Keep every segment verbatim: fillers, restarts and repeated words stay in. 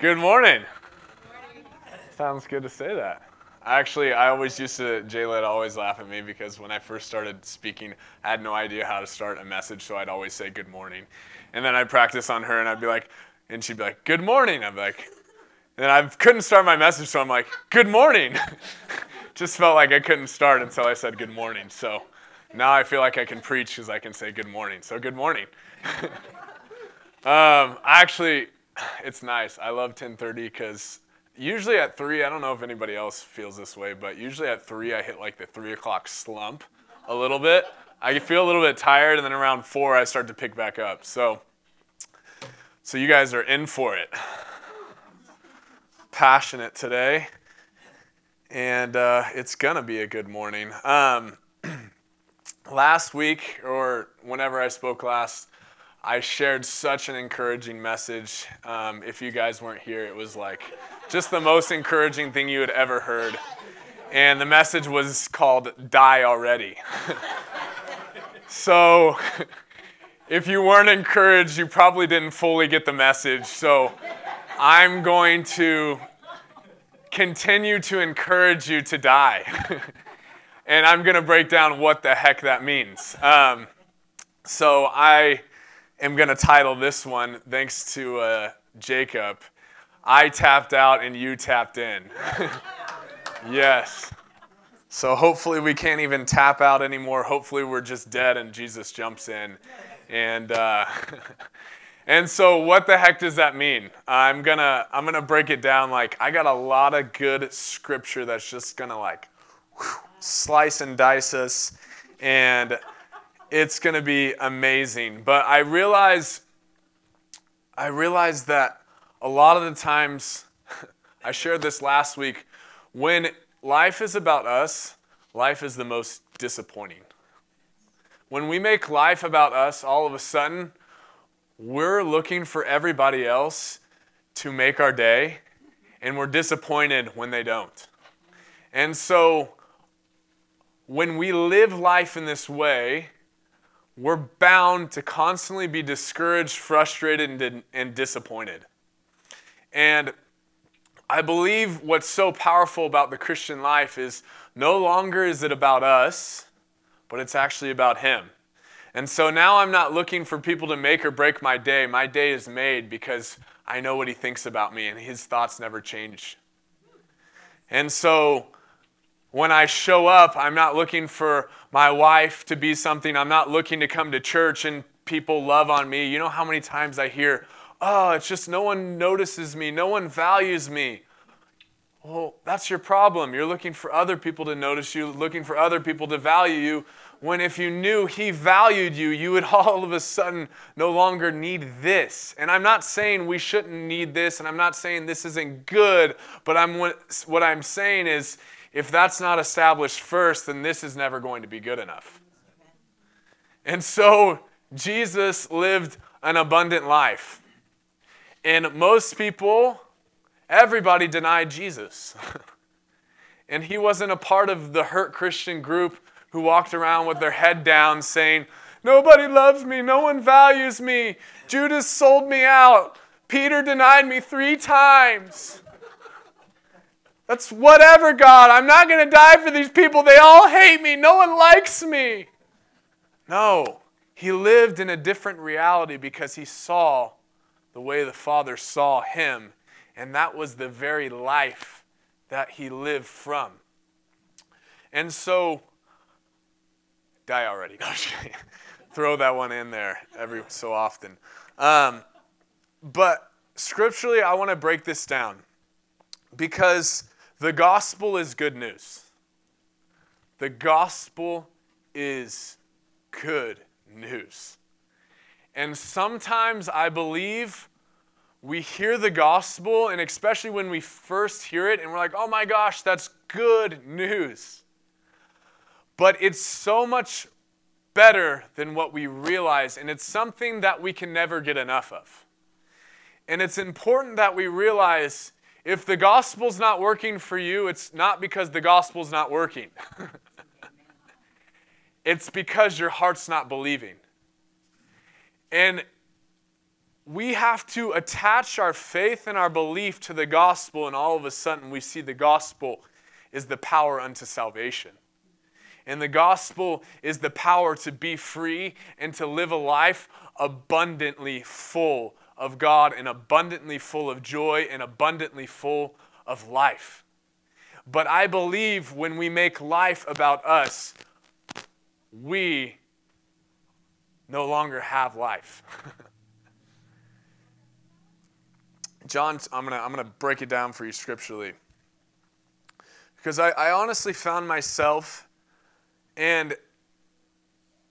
Good morning. Good morning. Sounds good to say that. Actually, I always used to, Jayla would always laugh at me because when I first started speaking, I had no idea how to start a message, so I'd always say good morning. And then I'd practice on her, and I'd be like, and she'd be like, good morning. I'd be like, and then I couldn't start my message, so I'm like, good morning. Just felt like I couldn't start until I said good morning. So now I feel like I can preach because I can say good morning. So good morning. um, actually, it's nice. I love ten thirty because usually at three, I don't know if anybody else feels this way, but usually at three, I hit like the three o'clock slump a little bit. I feel a little bit tired, and then around four, I start to pick back up. So, so you guys are in for it. Passionate today, and uh, it's gonna be a good morning. Um, last week, or whenever I spoke last, I shared such an encouraging message. Um, if you guys weren't here, it was like just the most encouraging thing you had ever heard. And the message was called, Die Already. So if you weren't encouraged, you probably didn't fully get the message. So I'm going to continue to encourage you to die. And I'm going to break down what the heck that means. Um, so I... I'm going to title this one, thanks to uh, Jacob, I tapped out and you tapped in. Yes. So hopefully we can't even tap out anymore. Hopefully we're just dead and Jesus jumps in. And uh, and so what the heck does that mean? I'm going to I'm gonna break it down. Like, I got a lot of good scripture that's just going to like whew, slice and dice us and... It's going to be amazing, but I realize, I realize that a lot of the times, I shared this last week, when life is about us, life is the most disappointing. When we make life about us, all of a sudden, we're looking for everybody else to make our day, and we're disappointed when they don't. And so, when we live life in this way, we're bound to constantly be discouraged, frustrated, and, and disappointed. And I believe what's so powerful about the Christian life is no longer is it about us, but it's actually about Him. And so now I'm not looking for people to make or break my day. My day is made because I know what He thinks about me, and His thoughts never change. And so... when I show up, I'm not looking for my wife to be something. I'm not looking to come to church and people love on me. You know how many times I hear, oh, it's just no one notices me. No one values me. Well, that's your problem. You're looking for other people to notice you, looking for other people to value you, when if you knew He valued you, you would all of a sudden no longer need this. And I'm not saying we shouldn't need this, and I'm not saying this isn't good, but I'm what I'm saying is, if that's not established first, then this is never going to be good enough. And so Jesus lived an abundant life. And most people, everybody denied Jesus. And He wasn't a part of the hurt Christian group who walked around with their head down saying, nobody loves me, no one values me, Judas sold me out, Peter denied me three times. That's whatever, God. I'm not going to die for these people. They all hate me. No one likes me. No. He lived in a different reality because He saw the way the Father saw Him. And that was the very life that He lived from. And so, die already. No, just kidding. Throw that one in there every so often. Um, but scripturally, I want to break this down because... the gospel is good news. The gospel is good news. And sometimes I believe we hear the gospel, and especially when we first hear it, and we're like, oh my gosh, that's good news. But it's so much better than what we realize, and it's something that we can never get enough of. And it's important that we realize if the gospel's not working for you, it's not because the gospel's not working. It's because your heart's not believing. And we have to attach our faith and our belief to the gospel, and all of a sudden we see the gospel is the power unto salvation. And the gospel is the power to be free and to live a life abundantly full of God and abundantly full of joy and abundantly full of life. But I believe when we make life about us, we no longer have life. John, I'm gonna I'm gonna break it down for you scripturally, because I, I honestly found myself, and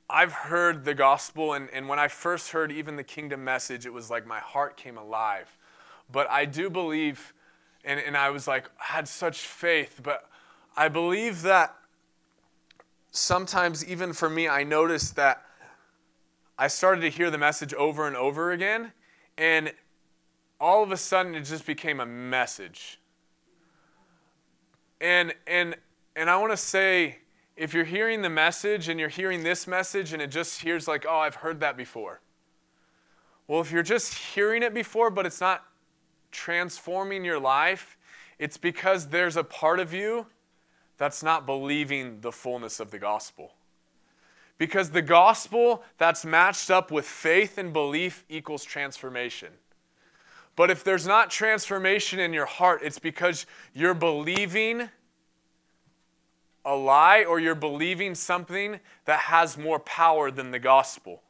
I've heard the gospel, and, and when I first heard even the kingdom message, it was like my heart came alive. But I do believe, and, and I was like, I had such faith, but I believe that sometimes even for me, I noticed that I started to hear the message over and over again, and all of a sudden it just became a message. And and and I want to say, if you're hearing the message and you're hearing this message and it just hears like, oh, I've heard that before. Well, if you're just hearing it before but it's not transforming your life, it's because there's a part of you that's not believing the fullness of the gospel. Because the gospel that's matched up with faith and belief equals transformation. But if there's not transformation in your heart, it's because you're believing a lie, or you're believing something that has more power than the gospel.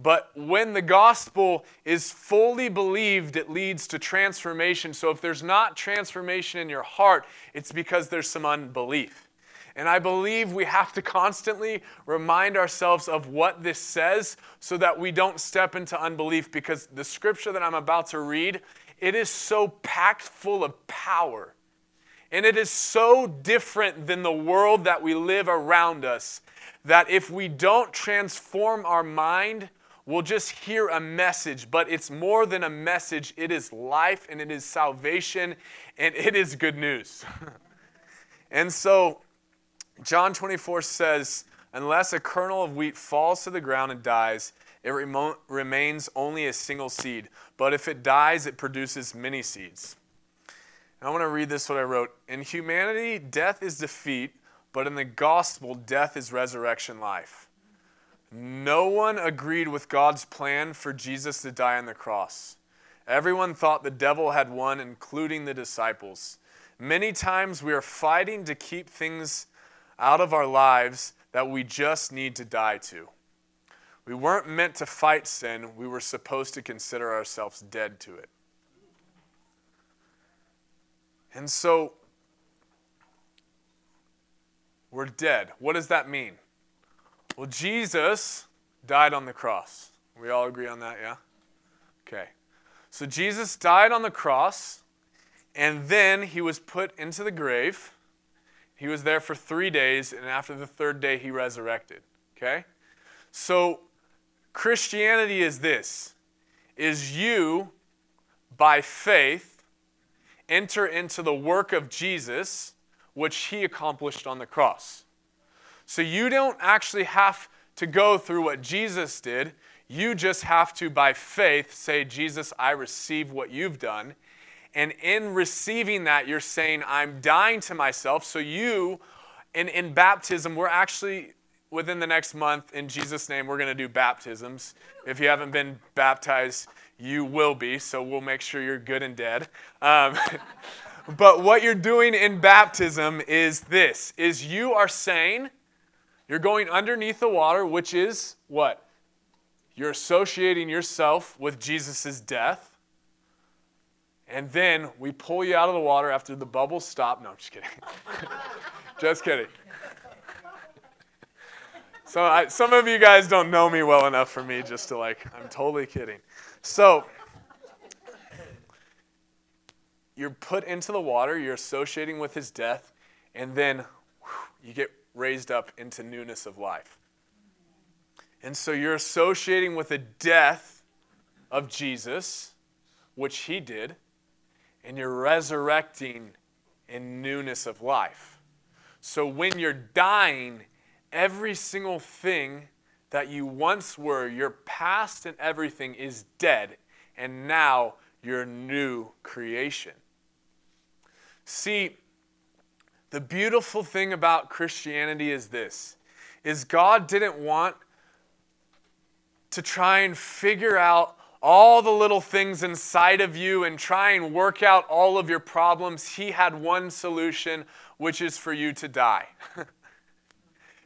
But when the gospel is fully believed, it leads to transformation. So if there's not transformation in your heart, it's because there's some unbelief. And I believe we have to constantly remind ourselves of what this says so that we don't step into unbelief, because the scripture that I'm about to read, it is so packed full of power. And it is so different than the world that we live around us that if we don't transform our mind, we'll just hear a message. But it's more than a message. It is life, and it is salvation, and it is good news. And so John twenty-four says, unless a kernel of wheat falls to the ground and dies, it remo- remains only a single seed. But if it dies, it produces many seeds. And I want to read this, what I wrote. In humanity, death is defeat, but in the gospel, death is resurrection life. No one agreed with God's plan for Jesus to die on the cross. Everyone thought the devil had won, including the disciples. Many times we are fighting to keep things out of our lives that we just need to die to. We weren't meant to fight sin. We were supposed to consider ourselves dead to it. And so, we're dead. What does that mean? Well, Jesus died on the cross. We all agree on that, yeah? Okay. So Jesus died on the cross, and then he was put into the grave. He was there for three days, and after the third day, he resurrected, okay? So Christianity is this, is you, by faith, enter into the work of Jesus, which he accomplished on the cross. So you don't actually have to go through what Jesus did. You just have to, by faith, say, Jesus, I receive what you've done. And in receiving that, you're saying, I'm dying to myself. So you, and in baptism, we're actually, within the next month, in Jesus' name, we're going to do baptisms. If you haven't been baptized, you will be. So we'll make sure you're good and dead. Um, but what you're doing in baptism is this, is you are saying, you're going underneath the water, which is what? You're associating yourself with Jesus' death. And then we pull you out of the water after the bubbles stop. No, I'm just kidding. Just kidding. So I, some of you guys don't know me well enough for me just to like, I'm totally kidding. So you're put into the water. You're associating with his death. And then whew, you get raised up into newness of life. And so you're associating with the death of Jesus, which he did. And you're resurrecting in newness of life. So when you're dying, every single thing that you once were, your past and everything is dead, and now you're a new creation. See, the beautiful thing about Christianity is this, is God didn't want to try and figure out all the little things inside of you and try and work out all of your problems. He had one solution, which is for you to die.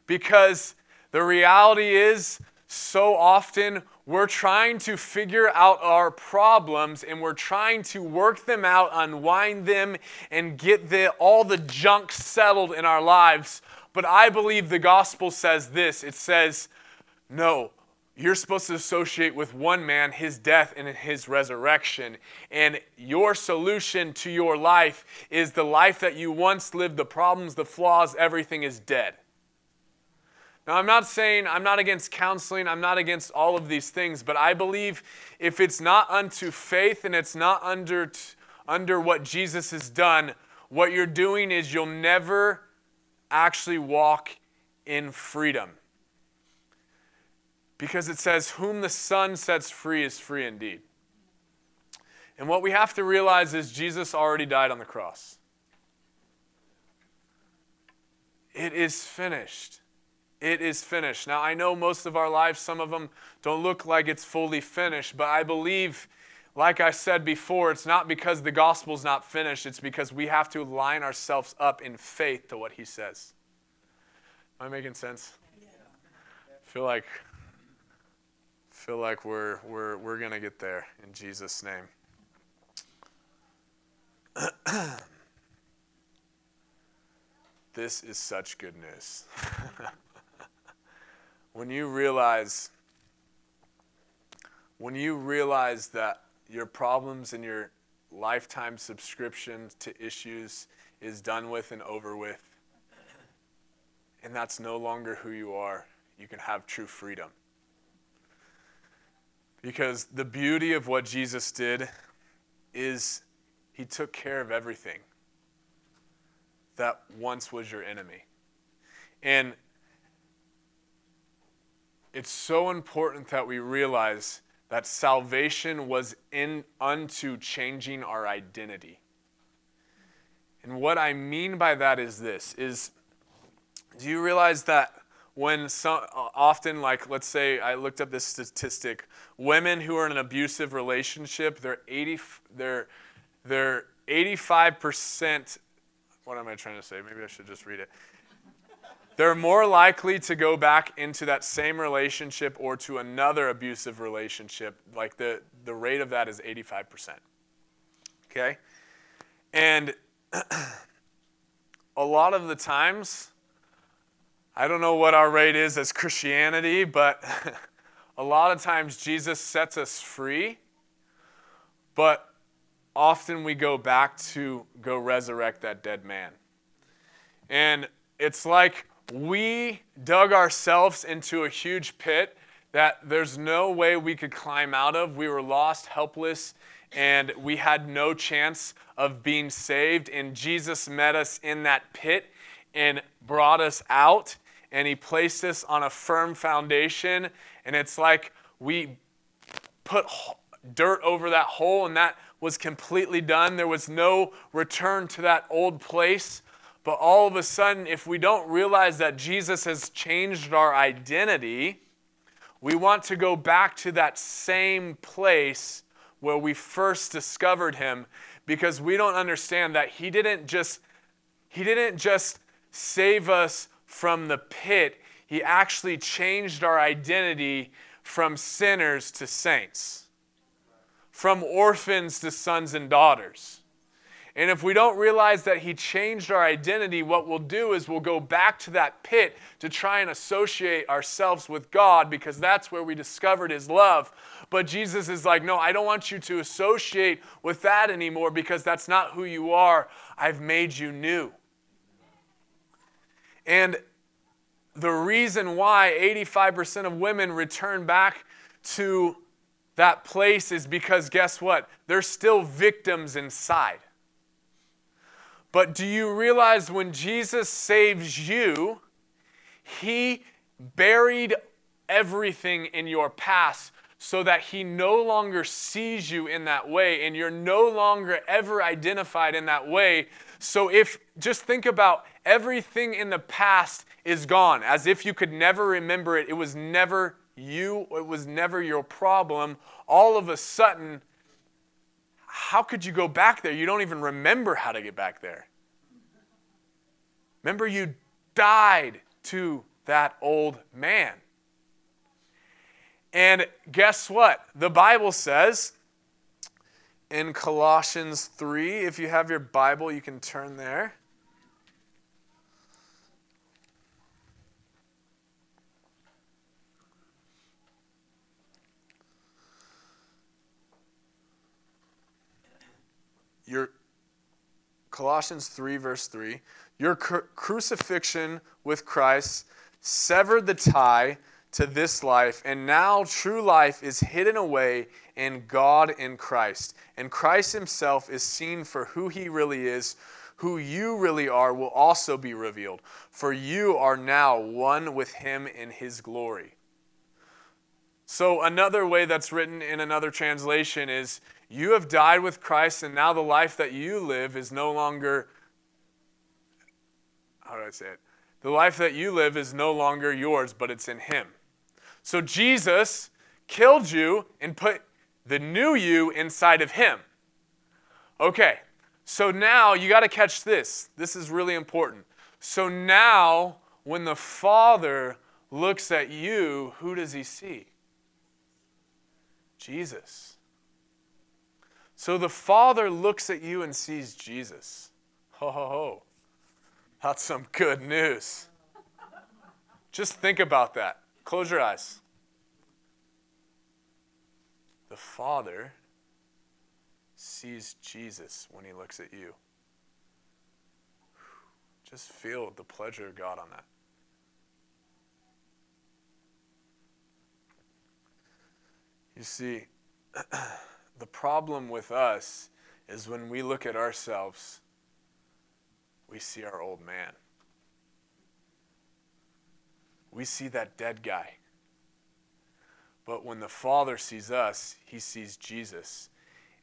Because the reality is, so often we're trying to figure out our problems and we're trying to work them out, unwind them, and get the, all the junk settled in our lives. But I believe the gospel says this. It says, no, you're supposed to associate with one man, his death and his resurrection. And your solution to your life is the life that you once lived, the problems, the flaws, everything is dead. Now, I'm not saying, I'm not against counseling, I'm not against all of these things, but I believe if it's not unto faith and it's not under, under what Jesus has done, what you're doing is you'll never actually walk in freedom. Because it says, whom the Son sets free is free indeed. And what we have to realize is Jesus already died on the cross. It is finished. It is finished. Now, I know most of our lives, some of them don't look like it's fully finished, but I believe, like I said before, it's not because the gospel's not finished, it's because we have to line ourselves up in faith to what he says. Am I making sense? Yeah. I feel like, feel like we're, we're, we're going to get there in Jesus' name. This is such good news. When you realize, when you realize that your problems and your lifetime subscription to issues is done with and over with, and that's no longer who you are, you can have true freedom. Because the beauty of what Jesus did is he took care of everything that once was your enemy. And it's so important that we realize that salvation was in unto changing our identity. And what I mean by that is this, is do you realize that when some, often, like, let's say I looked up this statistic, women who are in an abusive relationship, they're eighty, they're they're eighty-five percent, what am I trying to say? Maybe I should just read it. They're more likely to go back into that same relationship or to another abusive relationship. Like the, the rate of that is eighty-five percent. Okay? And a lot of the times, I don't know what our rate is as Christianity, but a lot of times Jesus sets us free, but often we go back to go resurrect that dead man. And it's like we dug ourselves into a huge pit that there's no way we could climb out of. We were lost, helpless, and we had no chance of being saved. And Jesus met us in that pit and brought us out, and he placed us on a firm foundation. And it's like we put dirt over that hole, and that was completely done. There was no return to that old place. But all of a sudden, if we don't realize that Jesus has changed our identity, we want to go back to that same place where we first discovered him, because we don't understand that he didn't just, he didn't just save us from the pit. He actually changed our identity from sinners to saints, from orphans to sons and daughters. And if we don't realize that he changed our identity, what we'll do is we'll go back to that pit to try and associate ourselves with God, because that's where we discovered his love. But Jesus is like, no, I don't want you to associate with that anymore, because that's not who you are. I've made you new. And the reason why eighty-five percent of women return back to that place is because, guess what? They're still victims inside. But do you realize when Jesus saves you, he buried everything in your past so that he no longer sees you in that way and you're no longer ever identified in that way. So if, just think about everything in the past is gone, as if you could never remember it. It was never you, it was never your problem. All of a sudden, how could you go back there? You don't even remember how to get back there. Remember, you died to that old man. And guess what? The Bible says in Colossians three, if you have your Bible, you can turn there. Your Colossians three, verse three. Your cru- crucifixion with Christ severed the tie to this life, and now true life is hidden away in God in Christ. And Christ himself is seen for who he really is, who you really are will also be revealed. For you are now one with him in his glory. So another way that's written in another translation is, you have died with Christ, and now the life that you live is no longer... How do I say it? The life that you live is no longer yours, but it's in him. So Jesus killed you and put the new you inside of him. Okay, so now you got to catch this. This is really important. So now when the Father looks at you, who does he see? Jesus. So the Father looks at you and sees Jesus. Ho, ho, ho. That's some good news. Just think about that. Close your eyes. The Father sees Jesus when he looks at you. Just feel the pleasure of God on that. You see, the problem with us is when we look at ourselves, we see our old man. We see that dead guy. But when the Father sees us, he sees Jesus.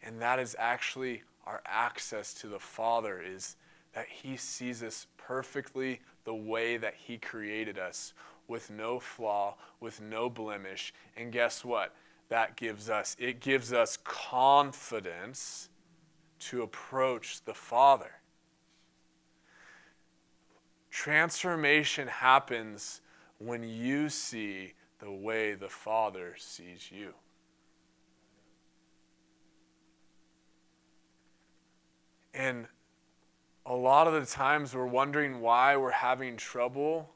And that is actually our access to the Father, is that he sees us perfectly the way that he created us, with no flaw, with no blemish. And guess what? That gives us, it gives us confidence to approach the Father. Transformation happens when you see the way the Father sees you. And a lot of the times we're wondering why we're having trouble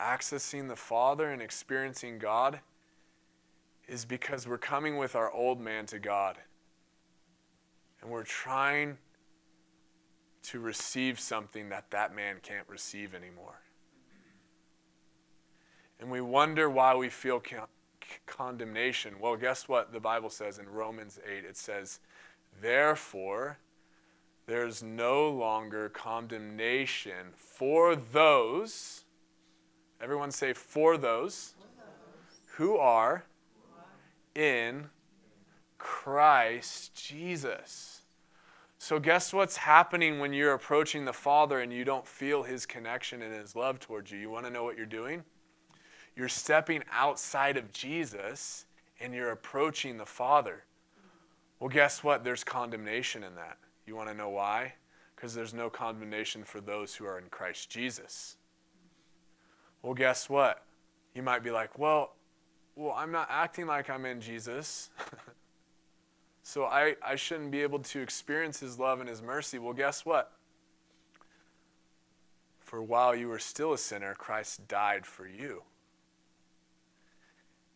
accessing the Father and experiencing God is because we're coming with our old man to God. And we're trying to receive something that that man can't receive anymore. And we wonder why we feel con- condemnation. Well, guess what the Bible says in Romans eight? It says, therefore, there's no longer condemnation for those, everyone say, for those who are in Christ Jesus. So guess what's happening when you're approaching the Father and you don't feel his connection and his love towards you? You want to know what you're doing? You're stepping outside of Jesus and you're approaching the Father. Well, guess what? There's condemnation in that. You want to know why? Because there's no condemnation for those who are in Christ Jesus. Well, guess what? You might be like, well, well, I'm not acting like I'm in Jesus. So I, I shouldn't be able to experience his love and his mercy. Well, guess what? For while you were still a sinner, Christ died for you.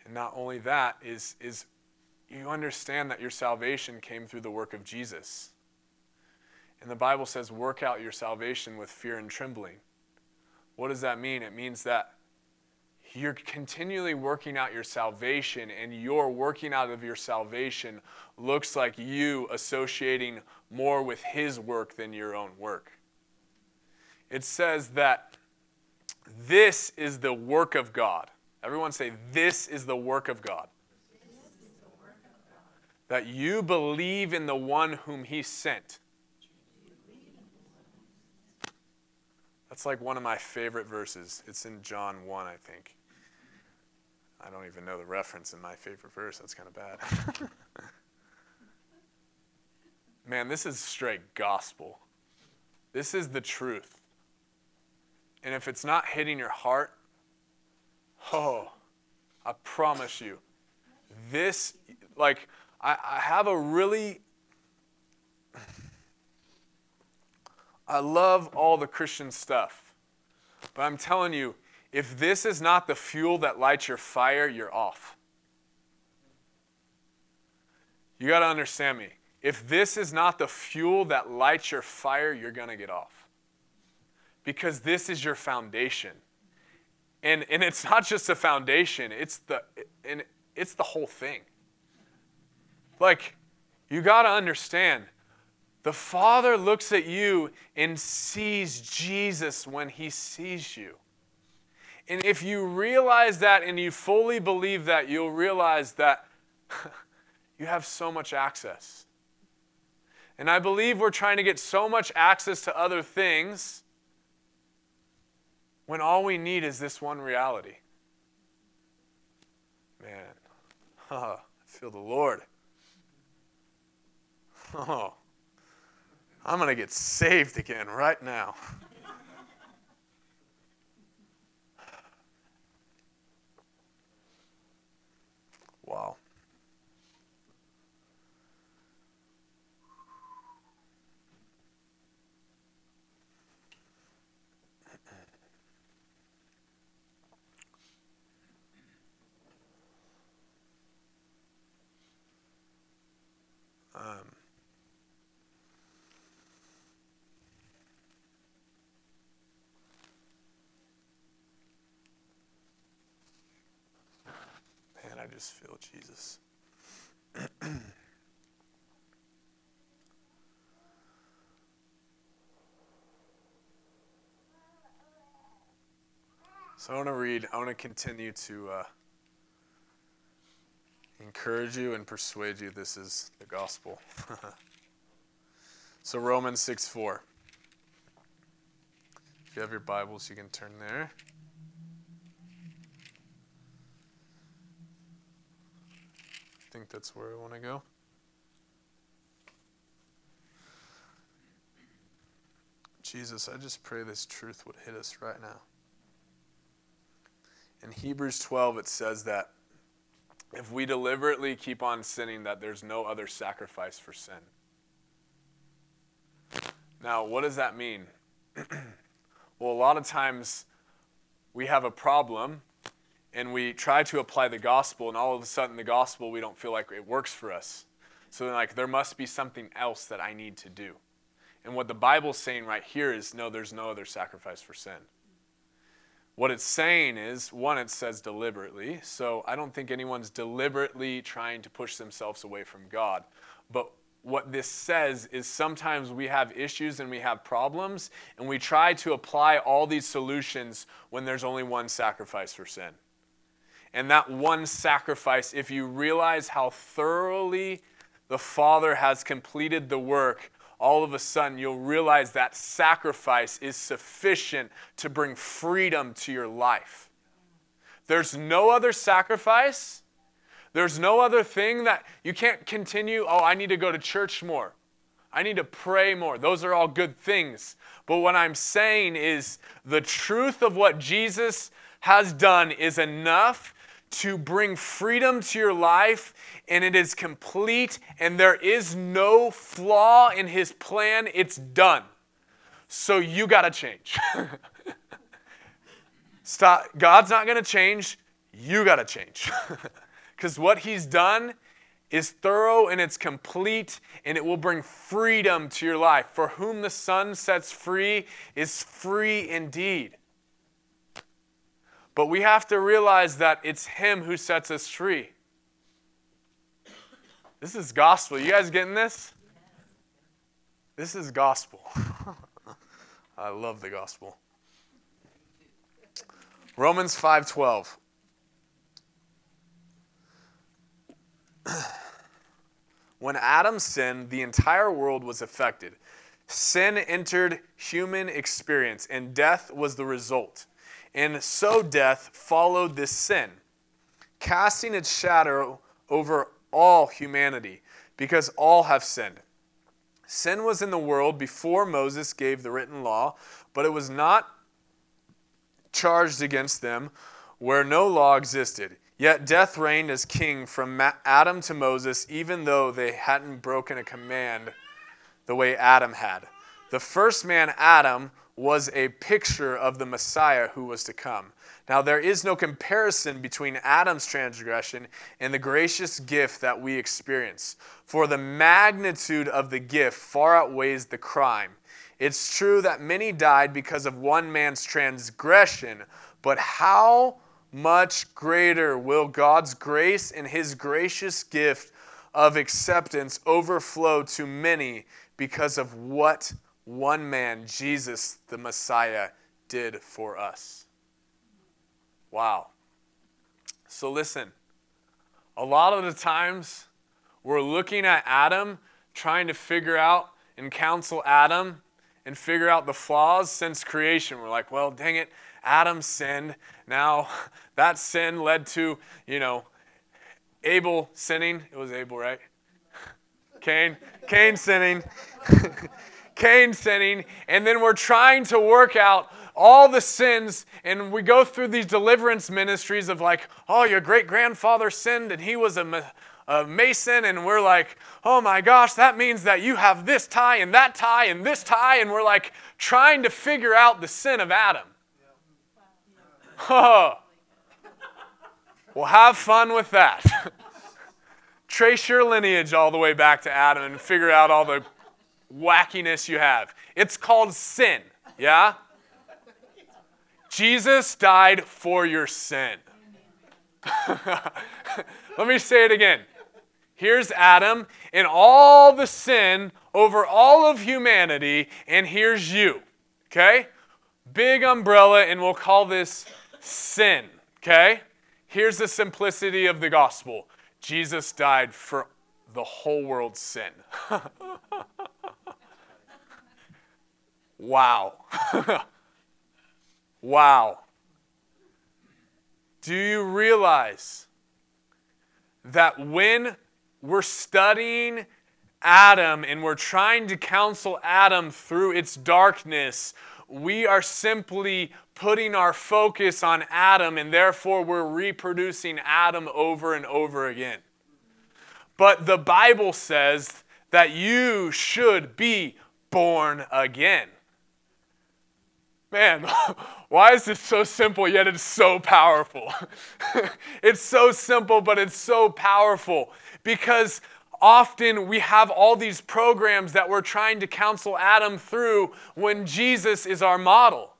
And not only that, is, is you understand that your salvation came through the work of Jesus. And the Bible says, work out your salvation with fear and trembling. What does that mean? It means that you're continually working out your salvation, and your working out of your salvation looks like you associating more with his work than your own work. It says that This is the work of God. Everyone say, this is the work of God. That you believe in the one whom he sent. That's like one of my favorite verses. It's in John one, I think. I don't even know the reference in my favorite verse. That's kind of bad. Man, this is straight gospel. This is the truth. And if it's not hitting your heart, oh, I promise you, this, like, I, I have a really, I love all the Christian stuff. But I'm telling you, if this is not the fuel that lights your fire, you're off. You got to understand me. If this is not the fuel that lights your fire, you're going to get off. Because this is your foundation. And and it's not just a foundation, it's the and it's the whole thing. Like, you got to understand, the Father looks at you and sees Jesus when he sees you. And if you realize that and you fully believe that, you'll realize that you have so much access. And I believe we're trying to get so much access to other things when all we need is this one reality. Man, oh, I feel the Lord. Oh, I'm going to get saved again right now. Wow. Um, man, I just feel Jesus. So I want to read, I want to continue to uh, encourage you and persuade you this is the gospel. So Romans six four. If you have your Bibles, you can turn there. I think that's where I want to go. Jesus, I just pray this truth would hit us right now. In Hebrews twelve, it says that if we deliberately keep on sinning, that there's no other sacrifice for sin. Now, what does that mean? Well, a lot of times we have a problem and we try to apply the gospel, and all of a sudden the gospel, we don't feel like it works for us. So then, like, there must be something else that I need to do. And what the Bible's saying right here is, no, there's no other sacrifice for sin. What it's saying is, one, it says deliberately. So I don't think anyone's deliberately trying to push themselves away from God. But what this says is sometimes we have issues and we have problems, and we try to apply all these solutions when there's only one sacrifice for sin. And that one sacrifice, if you realize how thoroughly the Father has completed the work, all of a sudden you'll realize that sacrifice is sufficient to bring freedom to your life. There's no other sacrifice. There's no other thing that you can't continue, oh, I need to go to church more. I need to pray more. Those are all good things. But what I'm saying is the truth of what Jesus has done is enough to bring freedom to your life, and it is complete, and there is no flaw in his plan. It's done. So you got to change. Stop. God's not going to change. You got to change. Because what he's done is thorough, and it's complete, and it will bring freedom to your life. For whom the Son sets free is free indeed. But we have to realize that it's him who sets us free. This is gospel. You guys getting this? This is gospel. I love the gospel. Romans five twelve. When Adam sinned, the entire world was affected. Sin entered human experience, and death was the result. And so death followed this sin, casting its shadow over all humanity, because all have sinned. Sin was in the world before Moses gave the written law, but it was not charged against them where no law existed. Yet death reigned as king from Adam to Moses, even though they hadn't broken a command the way Adam had. The first man, Adam, was a picture of the Messiah who was to come. Now, there is no comparison between Adam's transgression and the gracious gift that we experience, for the magnitude of the gift far outweighs the crime. It's true that many died because of one man's transgression, but how much greater will God's grace and his gracious gift of acceptance overflow to many because of what one man, Jesus the Messiah, did for us. Wow. So listen, a lot of the times we're looking at Adam, trying to figure out and counsel Adam and figure out the flaws since creation. We're like, well, dang it, Adam sinned. Now that sin led to, you know, Abel sinning. It was Abel, right? Cain. Cain sinning. Cain sinning. And then we're trying to work out all the sins. And we go through these deliverance ministries of like, oh, your great-grandfather sinned and he was a, ma- a mason. And we're like, oh my gosh, that means that you have this tie and that tie and this tie. And we're like trying to figure out the sin of Adam. Oh. Well, have fun with that. Trace your lineage all the way back to Adam and figure out all the wackiness you have. It's called sin, yeah? Jesus died for your sin. Let me say it again. Here's Adam and all the sin over all of humanity, and here's you, okay? Big umbrella, and we'll call this sin, okay? Here's the simplicity of the gospel. Jesus died for the whole world's sin. Wow. Wow. Do you realize that when we're studying Adam and we're trying to counsel Adam through its darkness, we are simply putting our focus on Adam, and therefore we're reproducing Adam over and over again. But the Bible says that you should be born again. Man, why is this so simple, yet it's so powerful? It's so simple, but it's so powerful. Because often we have all these programs that we're trying to counsel Adam through when Jesus is our model.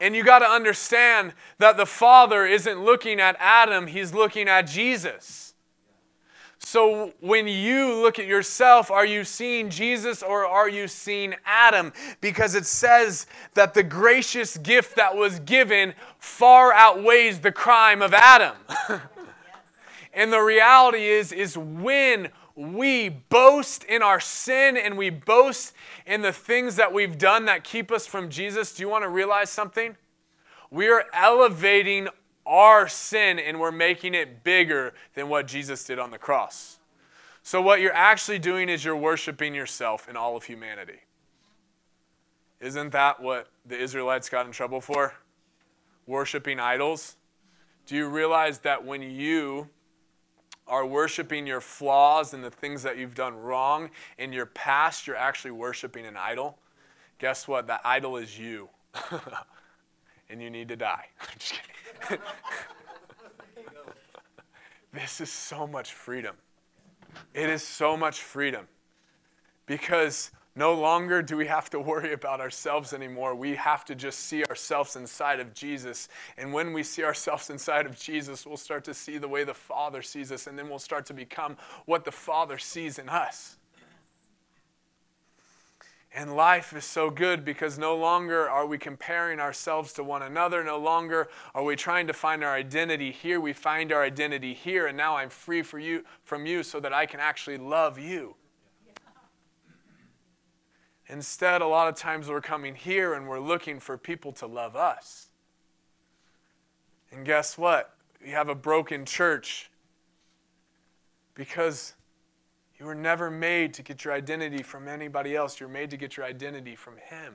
And you got to understand that the Father isn't looking at Adam, he's looking at Jesus. So when you look at yourself, are you seeing Jesus or are you seeing Adam? Because it says that the gracious gift that was given far outweighs the crime of Adam. And the reality is, is when we boast in our sin and we boast in the things that we've done that keep us from Jesus, do you want to realize something? We are elevating our sin and we're making it bigger than what Jesus did on the cross. So what you're actually doing is you're worshiping yourself and all of humanity. Isn't that what the Israelites got in trouble for? Worshiping idols? Do you realize that when you are worshiping your flaws and the things that you've done wrong in your past, you're actually worshiping an idol? Guess what? That idol is you. And you need to die. I'm just kidding. This is so much freedom. It is so much freedom. Because no longer do we have to worry about ourselves anymore. We have to just see ourselves inside of Jesus. And when we see ourselves inside of Jesus, we'll start to see the way the Father sees us, and then we'll start to become what the Father sees in us. And life is so good because no longer are we comparing ourselves to one another. No longer are we trying to find our identity here. We find our identity here, and now I'm free for you, from you so that I can actually love you. Yeah. Instead, a lot of times we're coming here and we're looking for people to love us. And guess what? You have a broken church because you were never made to get your identity from anybody else. You're made to get your identity from Him.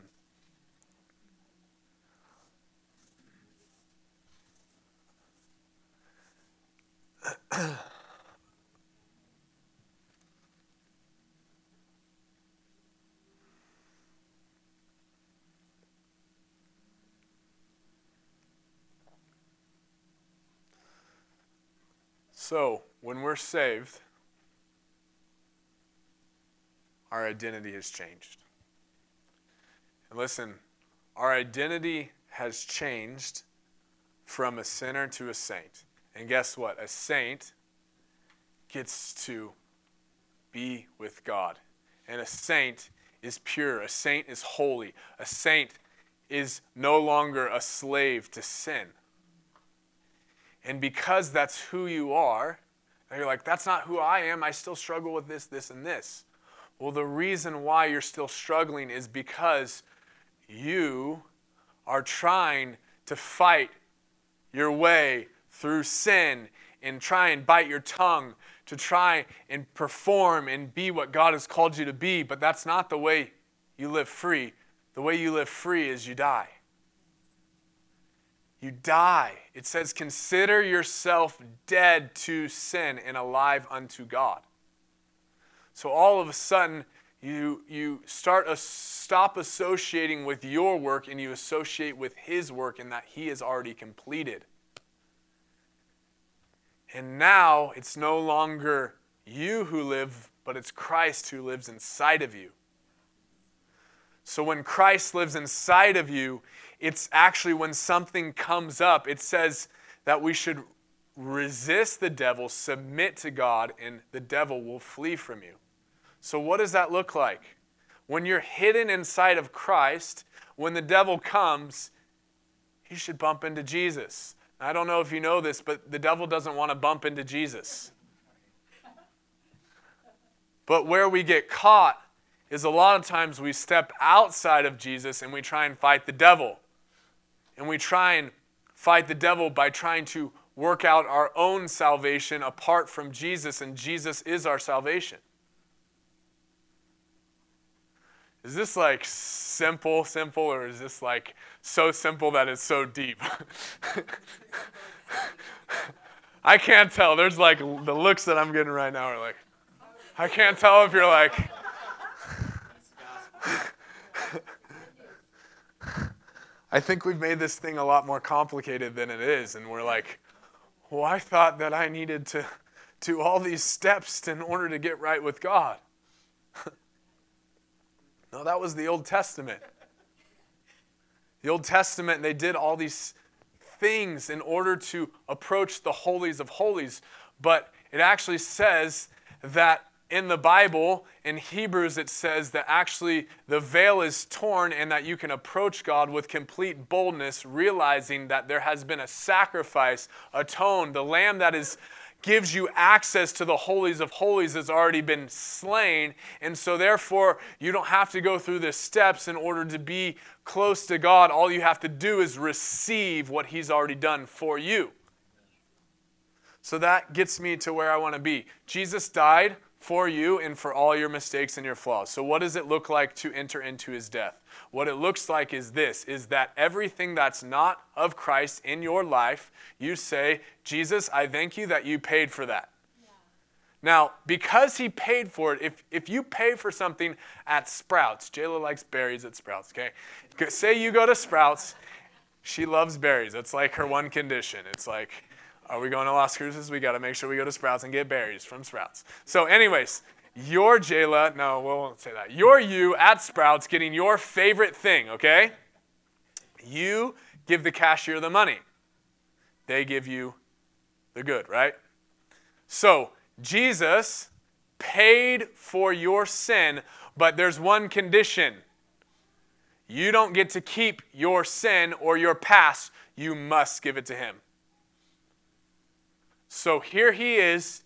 So, when we're saved, our identity has changed. And listen, our identity has changed from a sinner to a saint. And guess what? A saint gets to be with God. And a saint is pure. A saint is holy. A saint is no longer a slave to sin. And because that's who you are, now you're like, that's not who I am. I still struggle with this, this, and this. Well, the reason why you're still struggling is because you are trying to fight your way through sin and try and bite your tongue to try and perform and be what God has called you to be. But that's not the way you live free. The way you live free is you die. You die. It says, consider yourself dead to sin and alive unto God. So all of a sudden, you you start a, stop associating with your work and you associate with His work and that He has already completed. And now it's no longer you who live, but it's Christ who lives inside of you. So when Christ lives inside of you, it's actually when something comes up, it says that we should resist the devil, submit to God, and the devil will flee from you. So what does that look like? When you're hidden inside of Christ, when the devil comes, you should bump into Jesus. I don't know if you know this, but the devil doesn't want to bump into Jesus. But where we get caught is a lot of times we step outside of Jesus and we try and fight the devil. And we try and fight the devil by trying to work out our own salvation apart from Jesus, and Jesus is our salvation. Is this like simple, simple, or is this like so simple that it's so deep? I can't tell. There's like the looks that I'm getting right now are like, I can't tell if you're like. I think we've made this thing a lot more complicated than it is, and we're like, well, I thought that I needed to do all these steps in order to get right with God. No, that was the Old Testament. The Old Testament, they did all these things in order to approach the holies of holies. But it actually says that in the Bible, in Hebrews, it says that actually the veil is torn and that you can approach God with complete boldness, realizing that there has been a sacrifice atoned. The lamb that is gives you access to the holies of holies that's already been slain. And so therefore, you don't have to go through the steps in order to be close to God. All you have to do is receive what He's already done for you. So that gets me to where I want to be. Jesus died for you and for all your mistakes and your flaws. So what does it look like to enter into His death? What it looks like is this, is that everything that's not of Christ in your life, you say, Jesus, I thank you that you paid for that. Yeah. Now, because He paid for it, if, if you pay for something at Sprouts, Jayla likes berries at Sprouts, okay? Say you go to Sprouts, she loves berries. That's like her one condition. It's like, are we going to Las Cruces? We got to make sure we go to Sprouts and get berries from Sprouts. So anyways, your Jayla, no, we won't say that. You're you at Sprouts getting your favorite thing, okay? You give the cashier the money. They give you the good, right? So Jesus paid for your sin, but there's one condition. You don't get to keep your sin or your past. You must give it to him. So here he is,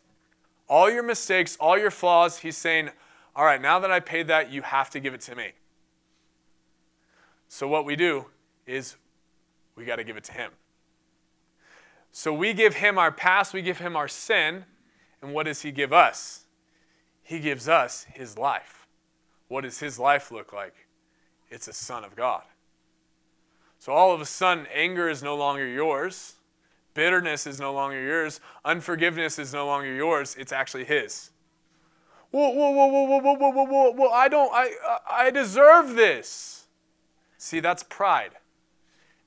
all your mistakes, all your flaws. He's saying, all right, now that I paid that, you have to give it to me. So what we do is we got to give it to him. So we give him our past, we give him our sin, and what does he give us? He gives us his life. What does his life look like? It's a son of God. So all of a sudden, anger is no longer yours. Bitterness is no longer yours. Unforgiveness is no longer yours. It's actually his. Whoa, whoa, whoa, whoa, whoa, whoa, whoa, whoa, whoa. I don't, I, I deserve this. See, that's pride.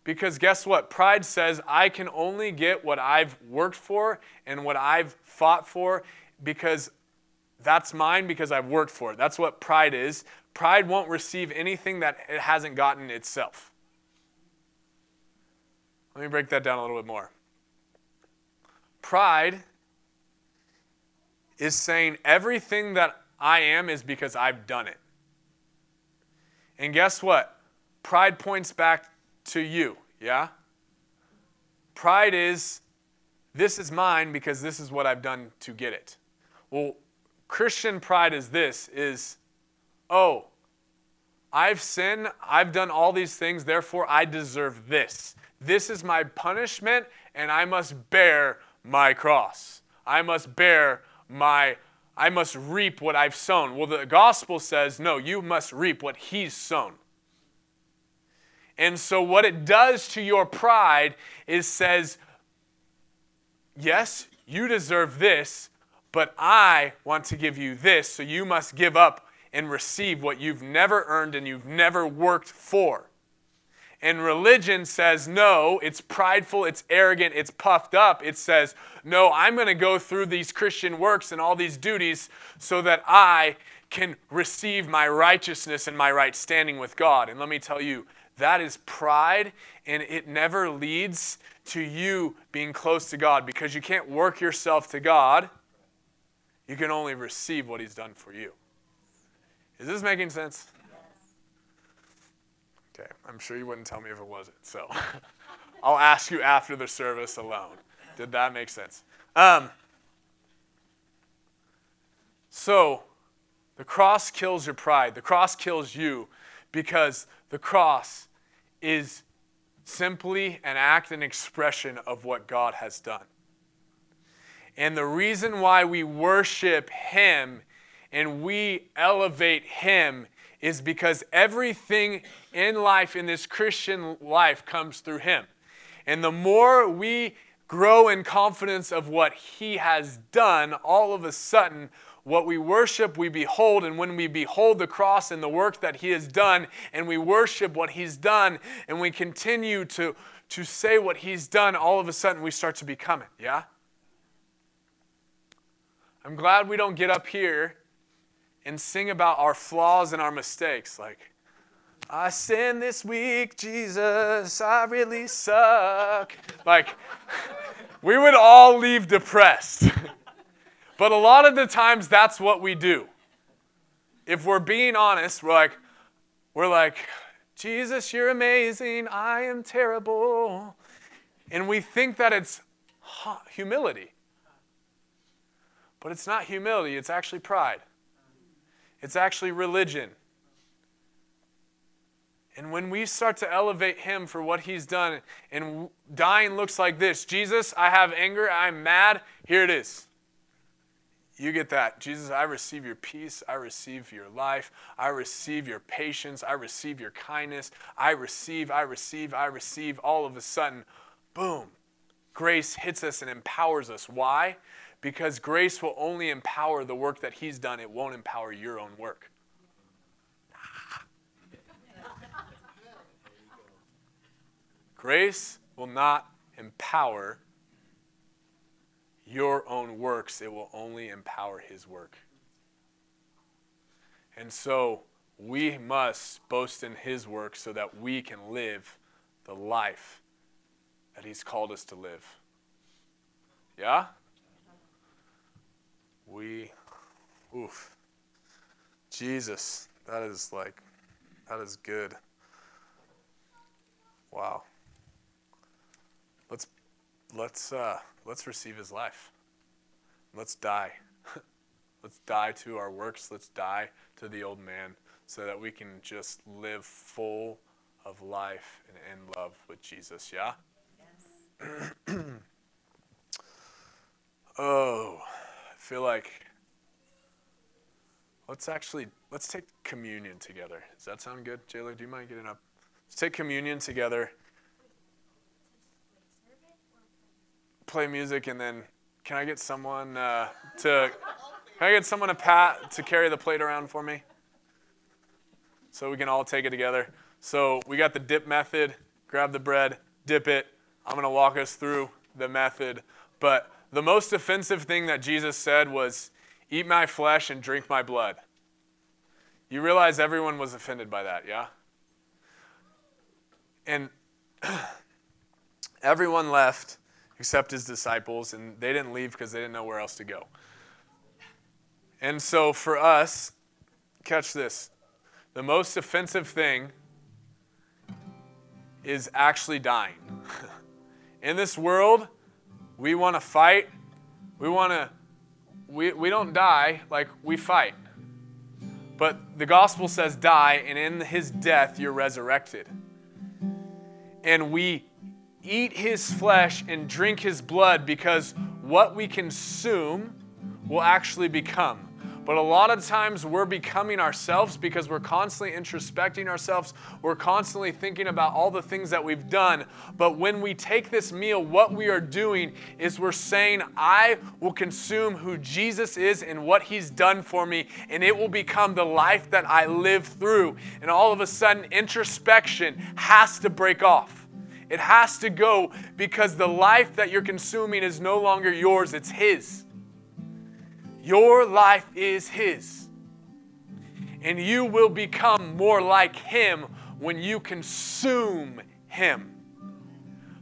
Because guess what? Pride says I can only get what I've worked for and what I've fought for because that's mine because I've worked for it. That's what pride is. Pride won't receive anything that it hasn't gotten itself. Let me break that down a little bit more. Pride is saying everything that I am is because I've done it. And guess what? Pride points back to you, yeah? Pride is, this is mine because this is what I've done to get it. Well, Christian pride is this, is, oh, I've sinned, I've done all these things, therefore I deserve this. This is my punishment, and I must bear my cross. I must bear my, I must reap what I've sown. Well, the gospel says, no, you must reap what he's sown. And so what it does to your pride is says, yes, you deserve this, but I want to give you this, so you must give up and receive what you've never earned and you've never worked for. And religion says, no, it's prideful, it's arrogant, it's puffed up. It says, no, I'm going to go through these Christian works and all these duties so that I can receive my righteousness and my right standing with God. And let me tell you, that is pride, and it never leads to you being close to God because you can't work yourself to God. You can only receive what he's done for you. Is this making sense? Okay, I'm sure you wouldn't tell me if it wasn't, so I'll ask you after the service alone. Did that make sense? Um, so the cross kills your pride. The cross kills you because the cross is simply an act and expression of what God has done. And the reason why we worship him and we elevate him is because everything in life, in this Christian life, comes through him. And the more we grow in confidence of what he has done, all of a sudden, what we worship, we behold, and when we behold the cross and the work that he has done, and we worship what he's done, and we continue to, to say what he's done, all of a sudden we start to become it, yeah? I'm glad we don't get up here and sing about our flaws and our mistakes, like, I sinned this week, Jesus, I really suck. Like, we would all leave depressed. But a lot of the times, that's what we do. If we're being honest, we're like, we're like, Jesus, you're amazing. I am terrible. And we think that it's humility. But it's not humility. It's actually pride. It's actually religion. And when we start to elevate him for what he's done, and dying looks like this, Jesus, I have anger. I'm mad. Here it is. You get that. Jesus, I receive your peace. I receive your life. I receive your patience. I receive your kindness. I receive, I receive, I receive. All of a sudden, boom, grace hits us and empowers us. Why? Because grace will only empower the work that he's done. It won't empower your own work. Grace will not empower your own works, it will only empower his work. And so we must boast in his work so that we can live the life that he's called us to live. Yeah? We, oof. Jesus, that is like, that is good. Wow. Let's let's uh, let's receive his life. Let's die. Let's die to our works. Let's die to the old man so that we can just live full of life and in love with Jesus. Yeah? Yes. Oh, I feel like let's actually, let's take communion together. Does that sound good? Jayla, do you mind getting up? Let's take communion together. Play music, and then can I get someone uh, to... Can I get someone to pat to carry the plate around for me? So we can all take it together. So we got the dip method. Grab the bread, dip it. I'm going to walk us through the method. But the most offensive thing that Jesus said was, "Eat my flesh and drink my blood." You realize everyone was offended by that, yeah? And everyone left except his disciples, and they didn't leave because they didn't know where else to go. And so for us, catch this, the most offensive thing is actually dying. In this world, we want to fight. We want to, we, we don't die, like we fight. But the gospel says die, and in his death you're resurrected. And we eat his flesh and drink his blood because what we consume will actually become. But a lot of times we're becoming ourselves because we're constantly introspecting ourselves. We're constantly thinking about all the things that we've done. But when we take this meal, what we are doing is we're saying, I will consume who Jesus is and what he's done for me, and it will become the life that I live through. And all of a sudden, introspection has to break off. It has to go because the life that you're consuming is no longer yours, it's his. Your life is his, and you will become more like him when you consume him.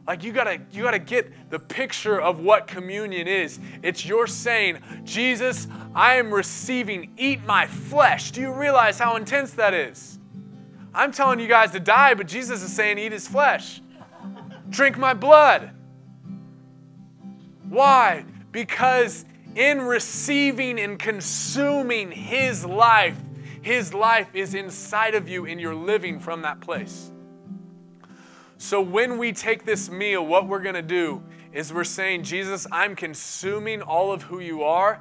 Like you gotta, you gotta get the picture of what communion is. It's your saying, Jesus, I am receiving, eat my flesh. Do you realize how intense that is? I'm telling you guys to die, but Jesus is saying, eat his flesh. Drink my blood. Why? Because in receiving and consuming his life, his life is inside of you and you're living from that place. So when we take this meal, what we're going to do is we're saying, Jesus, I'm consuming all of who you are.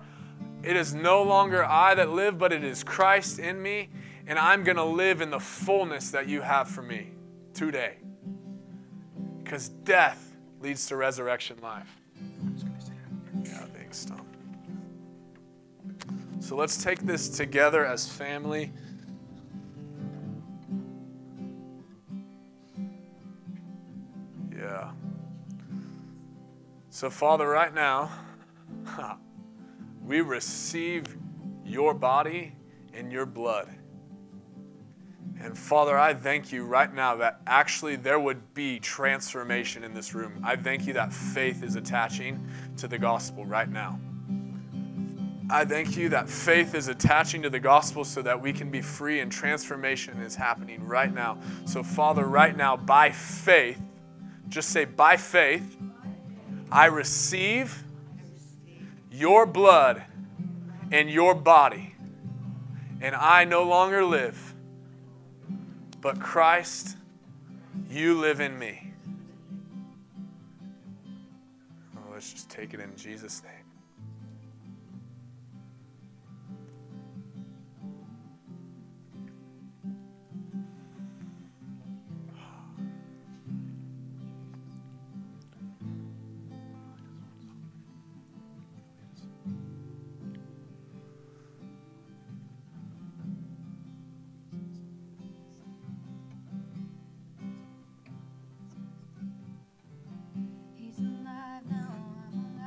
It is no longer I that live, but it is Christ in me, and I'm going to live in the fullness that you have for me today. Because death leads to resurrection life. Yeah, thanks, Tom. So let's take this together as family. Yeah. So, Father, right now, we receive your body and your blood. And, Father, I thank you right now that actually there would be transformation in this room. I thank you that faith is attaching to the gospel right now. I thank you that faith is attaching to the gospel so that we can be free, and transformation is happening right now. So, Father, right now, by faith, just say, by faith, I receive your blood and your body, and I no longer live, but Christ, you live in me. Oh, let's just take it in Jesus' name.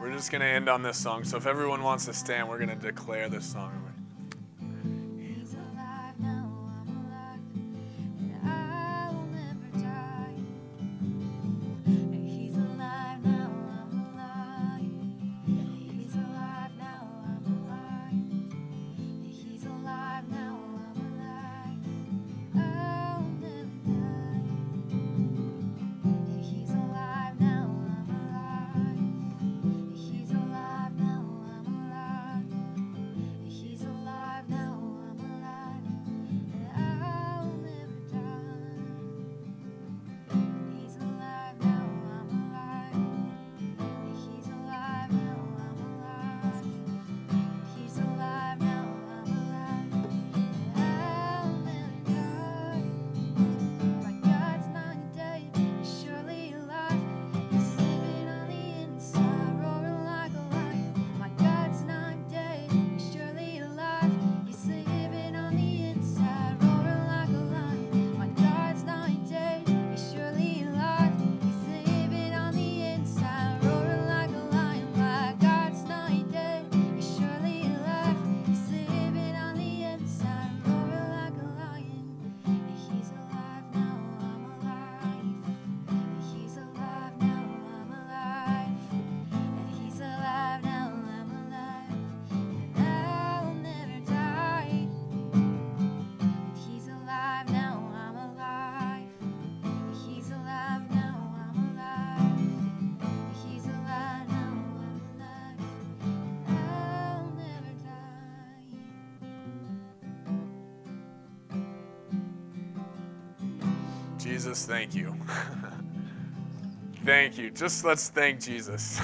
We're just going to end on this song. So if everyone wants to stand, we're going to declare this song. He's alive now, I'm alive, and I will never die. He's alive now, I'm alive. He's alive now, I'm alive. He's alive now, I'm alive. I will never die. Jesus, thank you. Thank you. Just let's thank Jesus.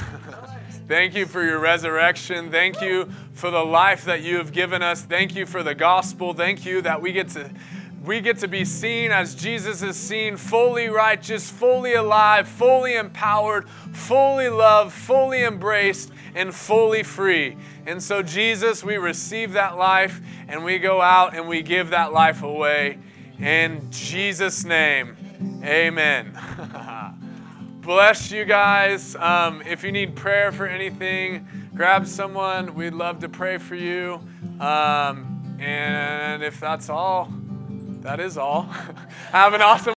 Thank you for your resurrection. Thank you for the life that you have given us. Thank you for the gospel. Thank you that we get to we get to be seen as Jesus is seen, fully righteous, fully alive, fully empowered, fully loved, fully embraced, and fully free. And so, Jesus, we receive that life, and we go out and we give that life away. In Jesus' name, amen. Bless you guys. Um, if you need prayer for anything, grab someone. We'd love to pray for you. Um, and if that's all, that is all. Have an awesome